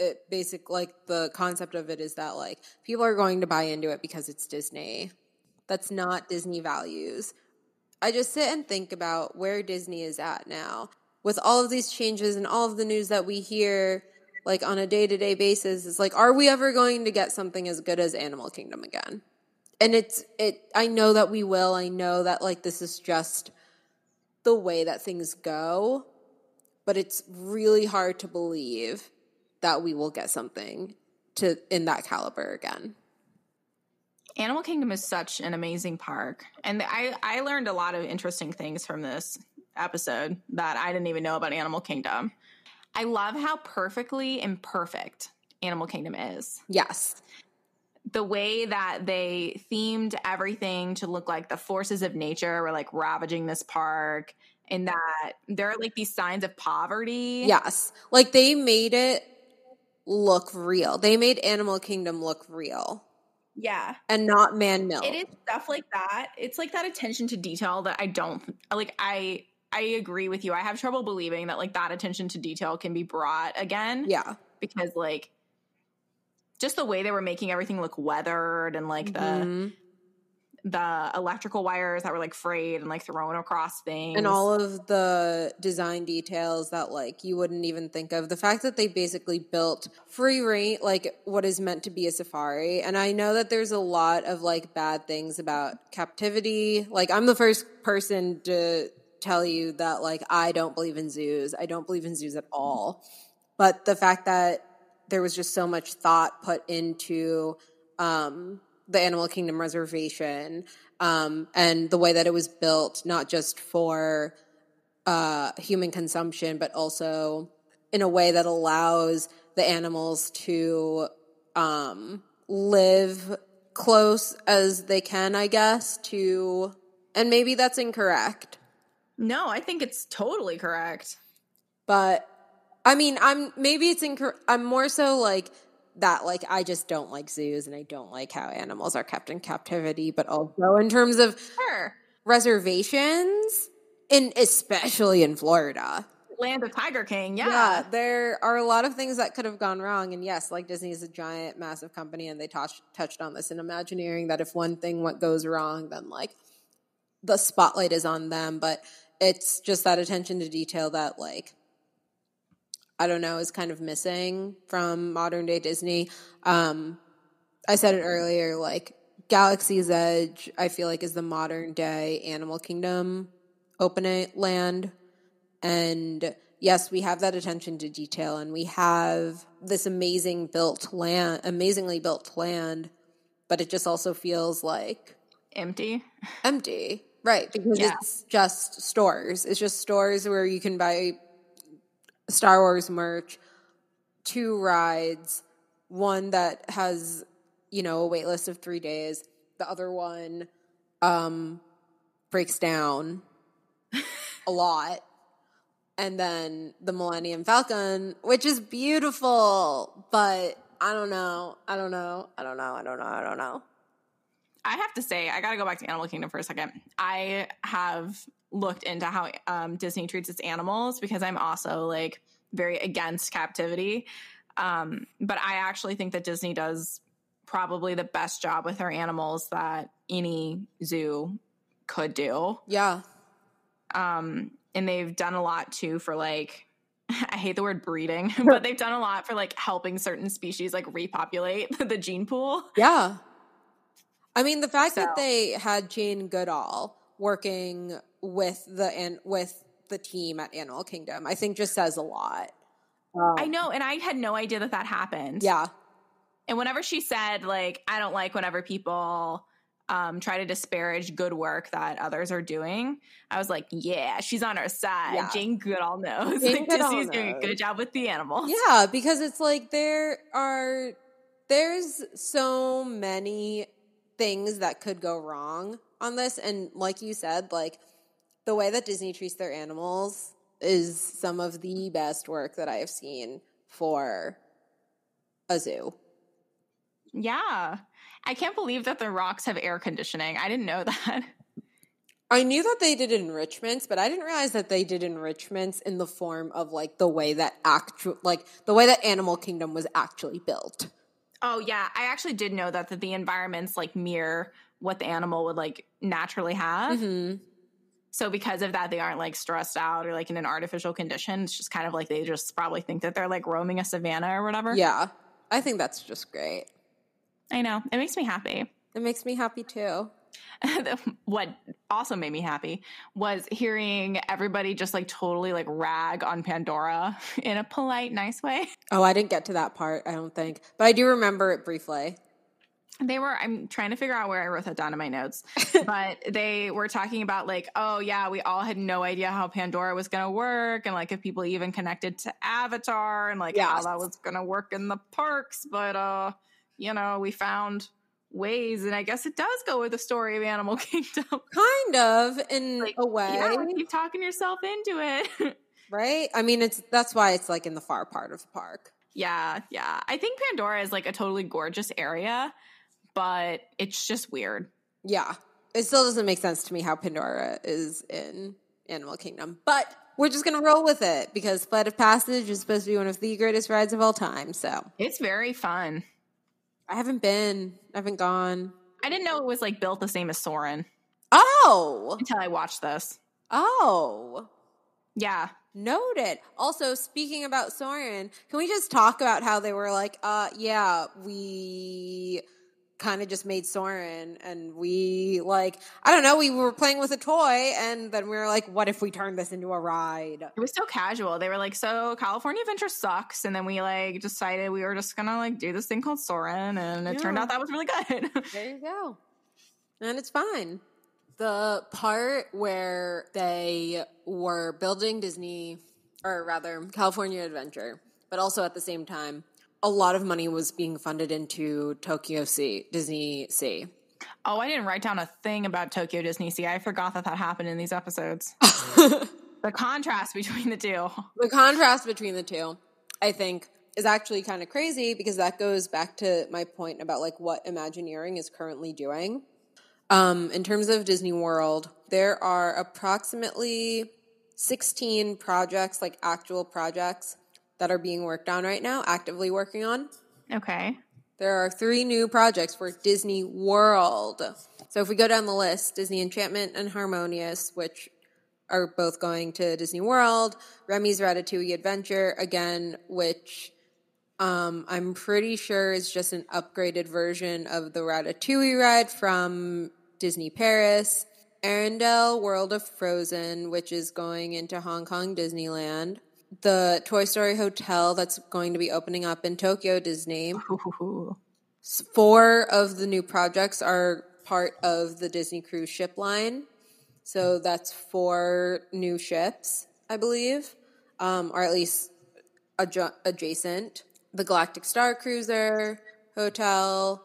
it basically, like, the concept of it is that, like, people are going to buy into it because it's Disney. That's not Disney values. I just sit and think about where Disney is at now. With all of these changes and all of the news that we hear, like, on a day-to-day basis, it's like, are we ever going to get something as good as Animal Kingdom again? And I know that we will. I know that, like, this is just the way that things go. But it's really hard to believe that we will get something in that caliber again. Animal Kingdom is such an amazing park. And I learned a lot of interesting things from this episode that I didn't even know about Animal Kingdom. I love how perfectly imperfect Animal Kingdom is. Yes. The way that they themed everything to look like the forces of nature were like ravaging this park. And that there are like these signs of poverty. Yes. Like they made it look real. They made Animal Kingdom look real. Yeah. And not man-made. It is stuff like that. It's like that attention to detail that I don't – like I agree with you. I have trouble believing that like that attention to detail can be brought again. Yeah. Because like just the way they were making everything look weathered and like the electrical wires that were like frayed and like thrown across things. And all of the design details that like you wouldn't even think of. The fact that they basically built free reign, like what is meant to be a safari. And I know that there's a lot of like bad things about captivity. Like I'm the first person to tell you that like I don't believe in zoos. I don't believe in zoos at all. But the fact that there was just so much thought put into the Animal Kingdom reservation and the way that it was built, not just for human consumption, but also in a way that allows the animals to live close as they can, I guess, to – and maybe that's incorrect. No, I think it's totally correct. But I mean, I'm more so like – that, like, I just don't like zoos and I don't like how animals are kept in captivity, but also in terms of reservations, and especially in Florida. Land of Tiger King, yeah. There are a lot of things that could have gone wrong, and yes, like, Disney is a giant, massive company, and they touched on this in Imagineering, that if one thing goes wrong, then, like, the spotlight is on them, but it's just that attention to detail that, like, I don't know, is kind of missing from modern-day Disney. I said it earlier, like, Galaxy's Edge, I feel like, is the modern-day Animal Kingdom open land. And, yes, we have that attention to detail, and we have this amazingly built land, but it just also feels like... Empty, right, because it's just stores. It's just stores where you can buy... Star Wars merch, 2 rides, one that has, you know, a wait list of 3 days. The other one breaks down a lot. And then the Millennium Falcon, which is beautiful, but I don't know. I have to say, I got to go back to Animal Kingdom for a second. I have looked into how Disney treats its animals because I'm also like very against captivity. But I actually think that Disney does probably the best job with their animals that any zoo could do. Yeah. And they've done a lot too for like, I hate the word breeding, but they've done a lot for like helping certain species like repopulate the gene pool. Yeah. I mean, the fact that they had Jane Goodall working with the team at Animal Kingdom, I think just says a lot. I know, and I had no idea that happened. Yeah. And whenever she said, like, I don't like whenever people try to disparage good work that others are doing, I was like, yeah, she's on our side. Yeah. Jane Goodall knows. Jane Goodall knows. Disney's doing a good job with the animals. Yeah, because it's like there are There's so many things that could go wrong on this. And like you said, like the way that Disney treats their animals is some of the best work that I have seen for a zoo. Yeah. I can't believe that the Rocks have air conditioning. I didn't know that. I knew that they did enrichments, but I didn't realize that they did enrichments in the form of like the way that the way that Animal Kingdom was actually built. Oh yeah, I actually did know that the environments like mirror what the animal would like naturally have. Mm-hmm. So because of that, they aren't like stressed out or like in an artificial condition. It's just kind of like they just probably think that they're like roaming a savanna or whatever. Yeah, I think that's just great. I know. It makes me happy. It makes me happy too. What also made me happy was hearing everybody just like totally like rag on Pandora in a polite, nice way. Oh, I didn't get to that part, I don't think. But I do remember it briefly. I'm trying to figure out where I wrote that down in my notes. But they were talking about like, oh yeah, we all had no idea how Pandora was going to work. And like if people even connected to Avatar and like how that was going to work in the parks. But, you know, we found ways, and I guess it does go with the story of Animal Kingdom. Kind of, in like, a way. Yeah, you keep talking yourself into it. Right? I mean, that's why it's like in the far part of the park. Yeah, yeah. I think Pandora is like a totally gorgeous area, but it's just weird. Yeah. It still doesn't make sense to me how Pandora is in Animal Kingdom, but we're just going to roll with it because Flight of Passage is supposed to be one of the greatest rides of all time, so. It's very fun. I haven't gone. I didn't know it was like built the same as Soarin'. Oh. Until I watched this. Oh. Yeah. Noted. Also, speaking about Soarin', can we just talk about how they were like, yeah, we kind of just made Soarin' and we like, I don't know, we were playing with a toy and then we were like, what if we turned this into a ride? It was so casual. They were like, so California Adventure sucks. And then we like decided we were just going to like do this thing called Soarin' and it turned out that was really good. There you go. And it's fine. The part where they were building Disney, or rather California Adventure, but also at the same time, a lot of money was being funded into Disney Sea. Oh, I didn't write down a thing about Tokyo Disney Sea. I forgot that happened in these episodes. The contrast between the two. The contrast between the two, I think, is actually kind of crazy because that goes back to my point about like what Imagineering is currently doing. In terms of Disney World, there are approximately 16 projects, like actual projects, that are being worked on right now, actively working on. Okay. There are 3 new projects for Disney World. So if we go down the list, Disney Enchantment and Harmonious, which are both going to Disney World, Remy's Ratatouille Adventure, again, which I'm pretty sure is just an upgraded version of the Ratatouille ride from Disney Paris, Arendelle World of Frozen, which is going into Hong Kong Disneyland, the Toy Story Hotel that's going to be opening up in Tokyo Disney. Ooh. 4 of the new projects are part of the Disney cruise ship line. So that's 4 new ships, I believe, or at least adjacent. The Galactic Star Cruiser Hotel,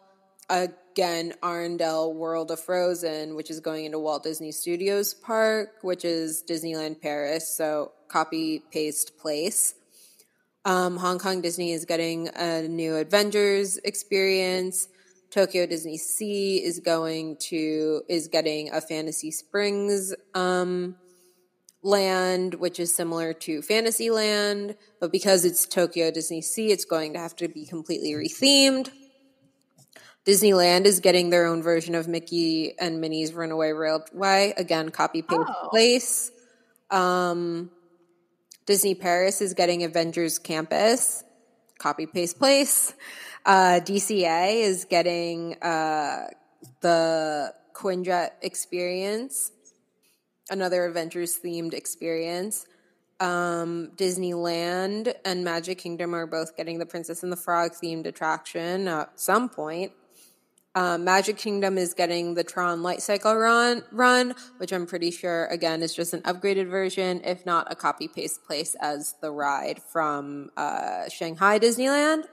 again, Arendelle World of Frozen, which is going into Walt Disney Studios Park, which is Disneyland Paris, so copy, paste, place. Hong Kong Disney is getting a new Avengers experience. Tokyo Disney Sea is getting a Fantasy Springs land, which is similar to Fantasyland, but because it's Tokyo Disney Sea, it's going to have to be completely rethemed. Disneyland is getting their own version of Mickey and Minnie's Runaway Railway. Again, copy, paste, place. Disney Paris is getting Avengers Campus, copy, paste, place. DCA is getting the Quinjet experience, another Avengers-themed experience. Disneyland and Magic Kingdom are both getting the Princess and the Frog-themed attraction at some point. Magic Kingdom is getting the Tron Light Cycle run, which I'm pretty sure, again, is just an upgraded version, if not a copy-paste place as the ride from Shanghai Disneyland.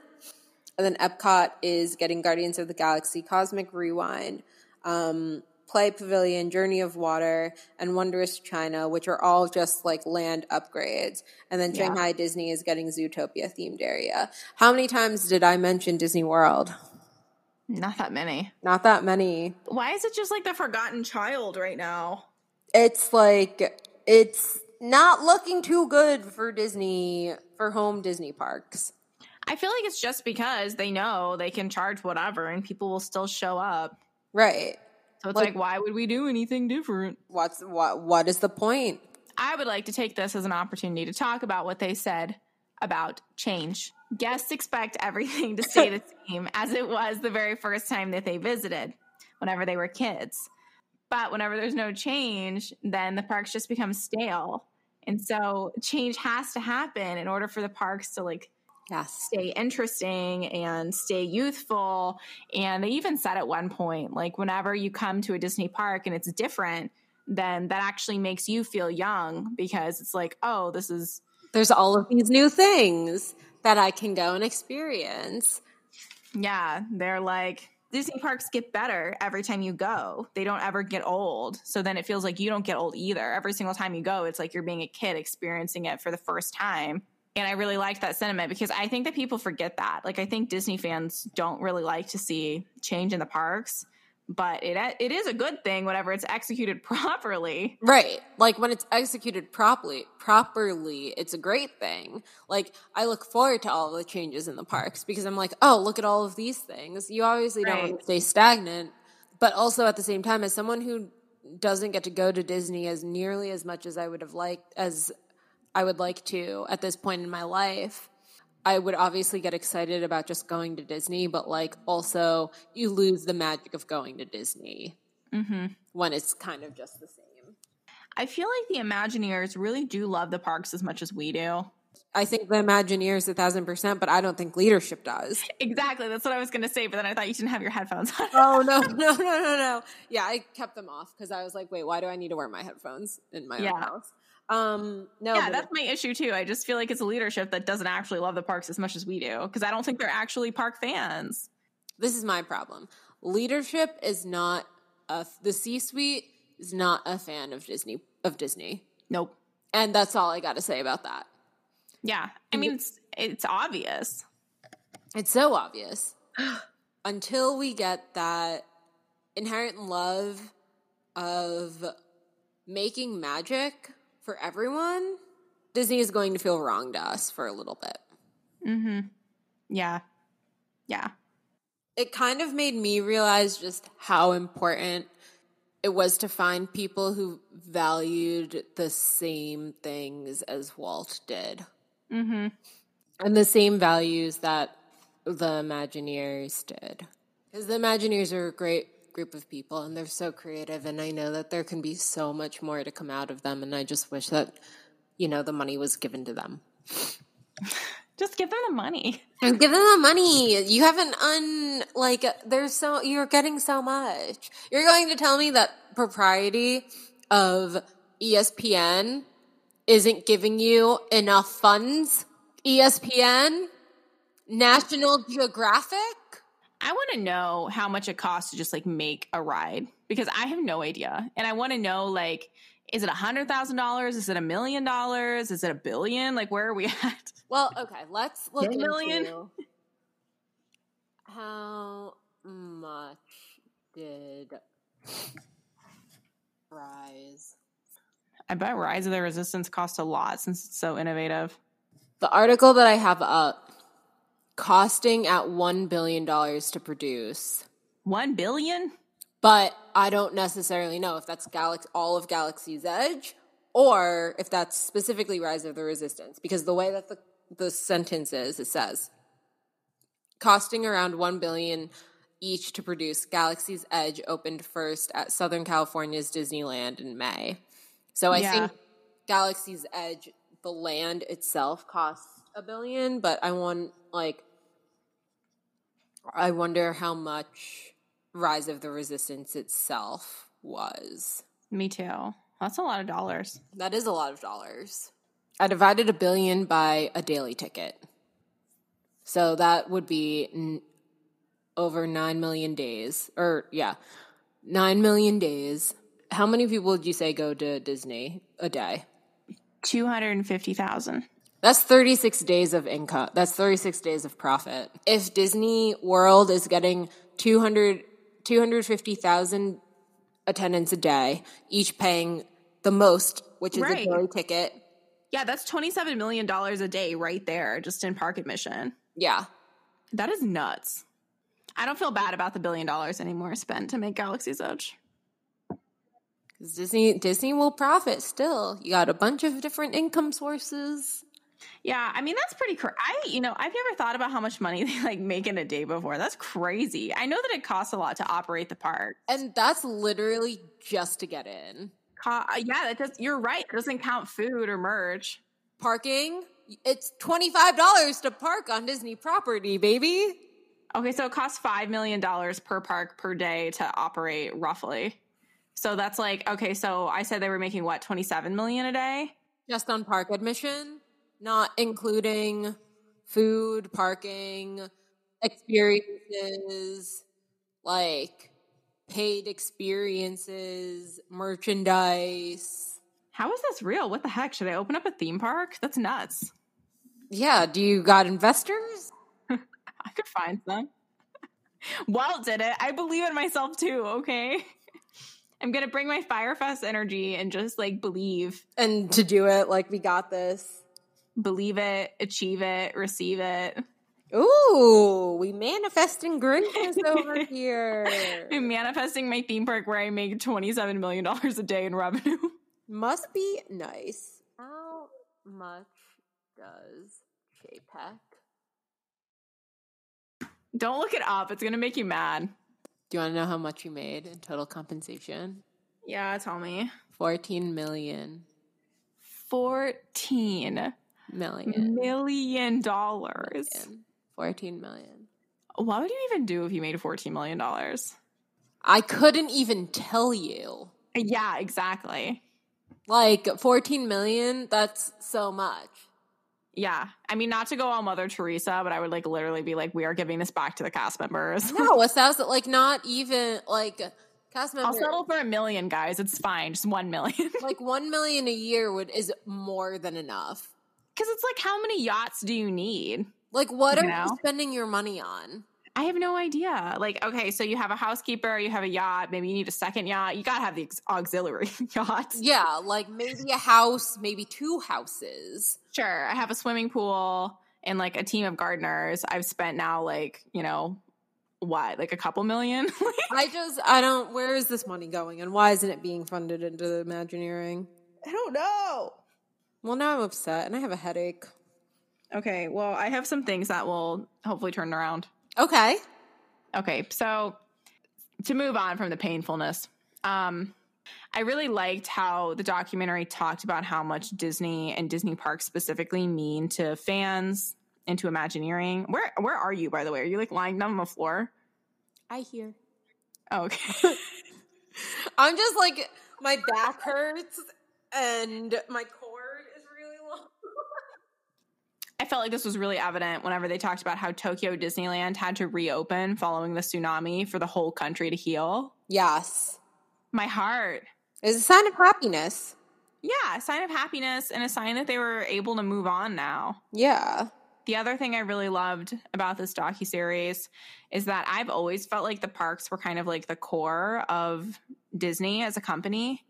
And then Epcot is getting Guardians of the Galaxy, Cosmic Rewind, Play Pavilion, Journey of Water, and Wondrous China, which are all just like land upgrades. And then Shanghai Disney is getting Zootopia themed area. How many times did I mention Disney World? Not that many. Not that many. Why is it just like the forgotten child right now? It's like, it's not looking too good for Disney, for home Disney parks. I feel like it's just because they know they can charge whatever and people will still show up. Right. So it's like why would we do anything different? What is the point? I would like to take this as an opportunity to talk about what they said about change. Guests expect everything to stay the same as it was the very first time that they visited whenever they were kids. But whenever there's no change, then the parks just become stale. And so change has to happen in order for the parks to like stay interesting and stay youthful. And they even said at one point, like whenever you come to a Disney park and it's different, then that actually makes you feel young because it's like, oh, this is... There's all of these new things that I can go and experience. Yeah, they're like, Disney parks get better every time you go. They don't ever get old. So then it feels like you don't get old either. Every single time you go, it's like you're being a kid experiencing it for the first time. And I really liked that sentiment because I think that people forget that. Like, I think Disney fans don't really like to see change in the parks, but it is a good thing whenever it's executed properly. Right. Like, when it's executed properly, it's a great thing. Like, I look forward to all the changes in the parks because I'm like, oh, look at all of these things. You obviously don't want to stay stagnant, but also at the same time, as someone who doesn't get to go to Disney as nearly as much as I would have liked as I would like to at this point in my life, I would obviously get excited about just going to Disney, but like also you lose the magic of going to Disney when it's kind of just the same. I feel like the Imagineers really do love the parks as much as we do. I think the Imagineers 1,000%, but I don't think leadership does. Exactly. That's what I was going to say, but then I thought you didn't have your headphones on. Oh, no. Yeah, I kept them off because I was like, wait, why do I need to wear my headphones in my own house? Yeah, that's my issue too. I just feel like it's a leadership that doesn't actually love the parks as much as we do because I don't think they're actually park fans. This is my problem. Leadership is not the C-suite is not a fan of Disney. Nope. And that's all I got to say about that. Yeah. I mean, it's obvious. It's so obvious. Until we get that inherent love of making magic for everyone, Disney is going to feel wronged to us for a little bit. Yeah. It kind of made me realize just how important it was to find people who valued the same things as Walt did. And the same values that the Imagineers did. Because the Imagineers are a great group of people and they're so creative, and I know that there can be so much more to come out of them, and I just wish that, you know, the money was given to them. Just give them the money. And give them the money. You haven't you're getting so much. You're going to tell me that propriety of ESPN isn't giving you enough funds? ESPN? National Geographic? I want to know how much it costs to just like make a ride because I have no idea. And I want to know, like, is it $100,000? Is it $1 million? Is it $1 billion? Like, where are we at? Well, okay. Let's look into how much did Rise. I bet Rise of the Resistance cost a lot since it's so innovative. The article that I have up. Costing at $1 billion to produce. $1 billion? But I don't necessarily know if that's all of Galaxy's Edge or if that's specifically Rise of the Resistance. Because the way that the sentence is, it says, costing around $1 billion each to produce, Galaxy's Edge opened first at Southern California's Disneyland in May. So I think Galaxy's Edge, the land itself, costs $1 billion, but I wonder how much Rise of the Resistance itself was. Me too. That's a lot of dollars. That is a lot of dollars. I divided $1 billion by a daily ticket. So that would be over 9 million days. 9 million days. How many people would you say go to Disney a day? 250,000. That's 36 days of income. That's 36 days of profit. If Disney World is getting 250,000 attendants a day, each paying the most, which is a daily ticket. Yeah, that's $27 million a day right there, just in park admission. Yeah. That is nuts. I don't feel bad about the $1 billion anymore spent to make Galaxy's Edge. Because Disney will profit still. You got a bunch of different income sources. Yeah, I mean, that's pretty crazy. I've never thought about how much money they make in a day before. That's crazy. I know that it costs a lot to operate the park. And that's literally just to get in. You're right. It doesn't count food or merch. Parking, it's $25 to park on Disney property, baby. Okay, so it costs $5 million per park per day to operate roughly. So that's so I said they were making what, $27 million a day? Just on park admission? Not including food, parking, experiences, paid experiences, merchandise. How is this real? What the heck? Should I open up a theme park? That's nuts. Yeah. Do you got investors? I could find some. Walt did it. I believe in myself too, okay? I'm going to bring my Firefest energy and just believe. And to do it, we got this. Believe it, achieve it, receive it. Ooh, we manifesting greatness over here. I'm manifesting my theme park where I make $27 million a day in revenue. Must be nice. How much does JPAC? Don't look it up. It's going to make you mad. Do you want to know how much you made in total compensation? Yeah, tell me. 14 million. $14 million. $14 million. What would you even do if you made $14 million? I couldn't even tell you. Yeah, exactly. $14 million, that's so much. Yeah. I mean, not to go all Mother Teresa, but I would literally be we are giving this back to the cast members. No, what's that? Not even cast members. I'll settle for $1 million, guys. It's fine. Just $1 million. $1 million a year is more than enough. Because it's how many yachts do you need? What are you spending your money on? I have no idea. Okay, so you have a housekeeper, you have a yacht, maybe you need a second yacht. You got to have the auxiliary yachts. Yeah, maybe a house, maybe two houses. Sure, I have a swimming pool and, a team of gardeners. I've spent now, what? A couple million? Where is this money going? And why isn't it being funded into the Imagineering? I don't know. Well, now I'm upset, and I have a headache. Okay, well, I have some things that will hopefully turn around. Okay. Okay, so to move on from the painfulness, I really liked how the documentary talked about how much Disney and Disney parks specifically mean to fans and to Imagineering. Where are you, by the way? Are you, lying down on the floor? I hear. Oh, okay. I'm just, my back hurts, and my I felt like this was really evident whenever they talked about how Tokyo Disneyland had to reopen following the tsunami for the whole country to heal. Yes. My heart. It was a sign of happiness. Yeah, a sign of happiness and a sign that they were able to move on now. Yeah. The other thing I really loved about this docuseries is that I've always felt like the parks were kind of the core of Disney as a company.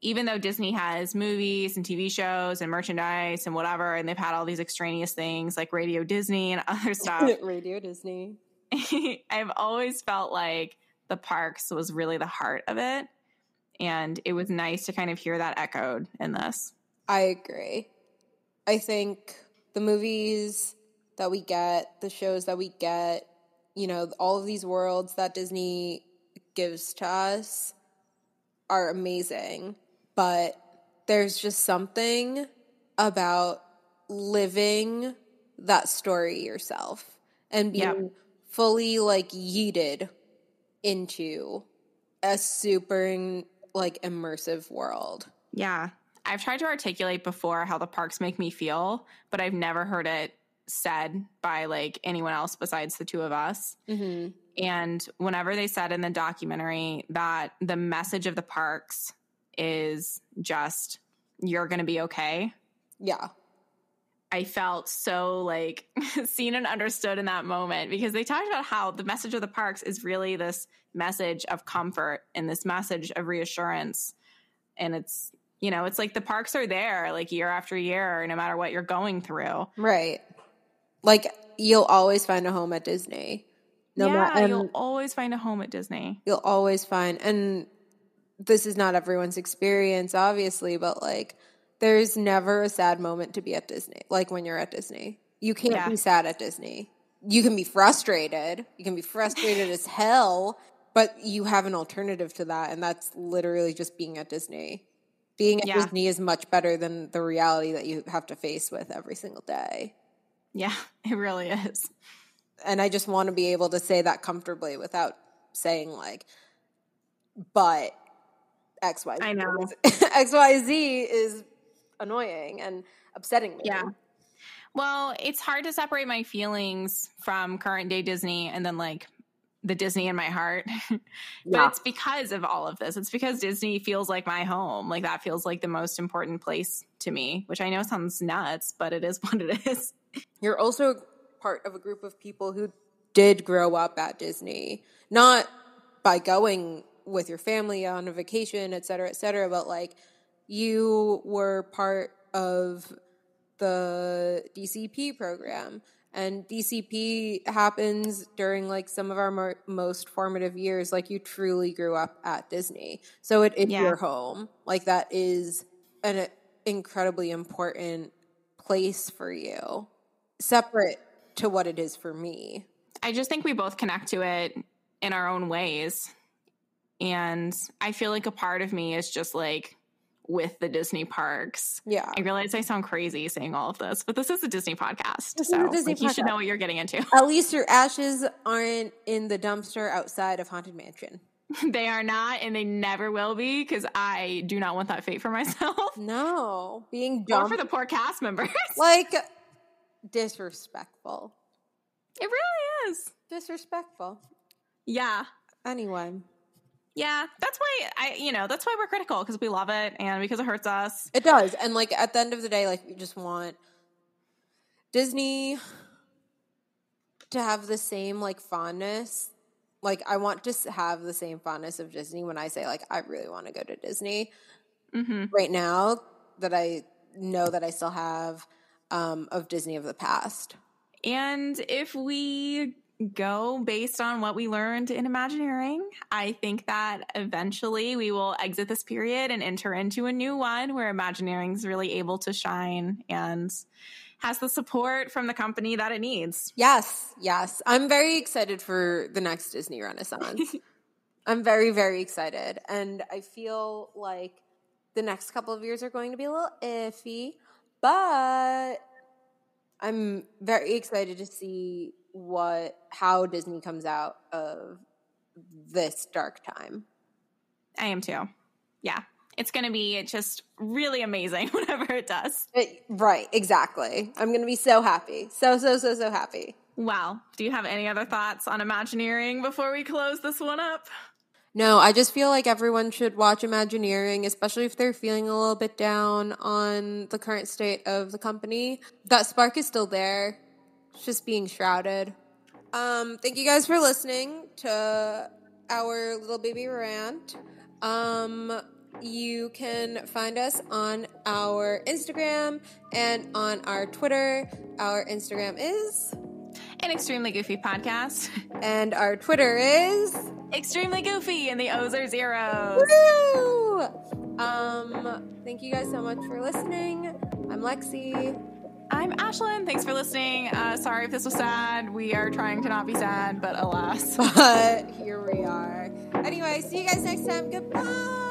Even though Disney has movies and TV shows and merchandise and whatever, and they've had all these extraneous things like Radio Disney and other stuff. Radio Disney. I've always felt like the parks was really the heart of it. And it was nice to kind of hear that echoed in this. I agree. I think the movies that we get, the shows that we get, all of these worlds that Disney gives to us are amazing. But there's just something about living that story yourself and being fully yeeted into a super immersive world. Yeah. I've tried to articulate before how the parks make me feel, but I've never heard it said by like anyone else besides the two of us. Mm-hmm. And whenever they said in the documentary that the message of the parks is just, you're going to be okay. Yeah. I felt so like seen and understood in that moment, because they talked about how the message of the parks is really this message of comfort and this message of reassurance. And it's, you know, it's like the parks are there like year after year, no matter what you're going through. Right. Like you'll always find a home at Disney. You'll always find a home at Disney. You'll always find, and this is not everyone's experience, obviously, but like there's never a sad moment to be at Disney. Like when you're at Disney, you can't be sad at Disney. You can be frustrated. You can be frustrated as hell, but you have an alternative to that, and that's literally just being at Disney. Being at Disney is much better than the reality that you have to face with every single day. Yeah, it really is. And I just want to be able to say that comfortably without saying like, but XYZ. I know. XYZ is annoying and upsetting me. Yeah. Well, it's hard to separate my feelings from current day Disney and then like the Disney in my heart. But it's because of all of this. It's because Disney feels like my home. Like that feels like the most important place to me, which I know sounds nuts, but it is what it is. You're also part of a group of people who did grow up at Disney, not by going with your family on a vacation, et cetera, but like you were part of the DCP program. And DCP happens during, like, some of our most formative years. Like, you truly grew up at Disney. So it is your home. Like, that is an incredibly important place for you, separate to what it is for me. I just think we both connect to it in our own ways. And I feel like a part of me is just, like, with the Disney parks. Yeah. I realize I sound crazy saying all of this, but this is a Disney podcast. You should know what you're getting into. At least your ashes aren't in the dumpster outside of Haunted Mansion. They are not, and they never will be, because I do not want that fate for myself. No. Being dumped. Or for the poor cast members. Like, disrespectful. It really is. Disrespectful. Yeah. Anyone. Yeah, that's why that's why we're critical, because we love it and because it hurts us. It does. And like at the end of the day, like we just want Disney to have the same like fondness. Like I want to have the same fondness of Disney when I say like I really want to go to Disney right now, that I know that I still have of Disney of the past. And if we go based on what we learned in Imagineering, I think that eventually we will exit this period and enter into a new one where Imagineering is really able to shine and has the support from the company that it needs. Yes, yes. I'm very excited for the next Disney Renaissance. I'm very, very excited. And I feel like the next couple of years are going to be a little iffy, but I'm very excited to see how Disney comes out of this dark time. I am too. Yeah. It's going to be just really amazing whenever it does. Right. Exactly. I'm going to be so happy. So happy. Wow. Do you have any other thoughts on Imagineering before we close this one up? No, I just feel like everyone should watch Imagineering, especially if they're feeling a little bit down on the current state of the company. That spark is still there. Just being shrouded. Thank you guys for listening to our little baby rant. You can find us on our Instagram and on our Twitter. Our Instagram is An Extremely Goofy Podcast. And our Twitter is Extremely Goofy, and the O's are zeros. Woo! Thank you guys so much for listening. I'm Lexi. I'm Ashlyn. Thanks for listening. Sorry if this was sad. We are trying to not be sad, but alas. But here we are. Anyway, see you guys next time. Goodbye.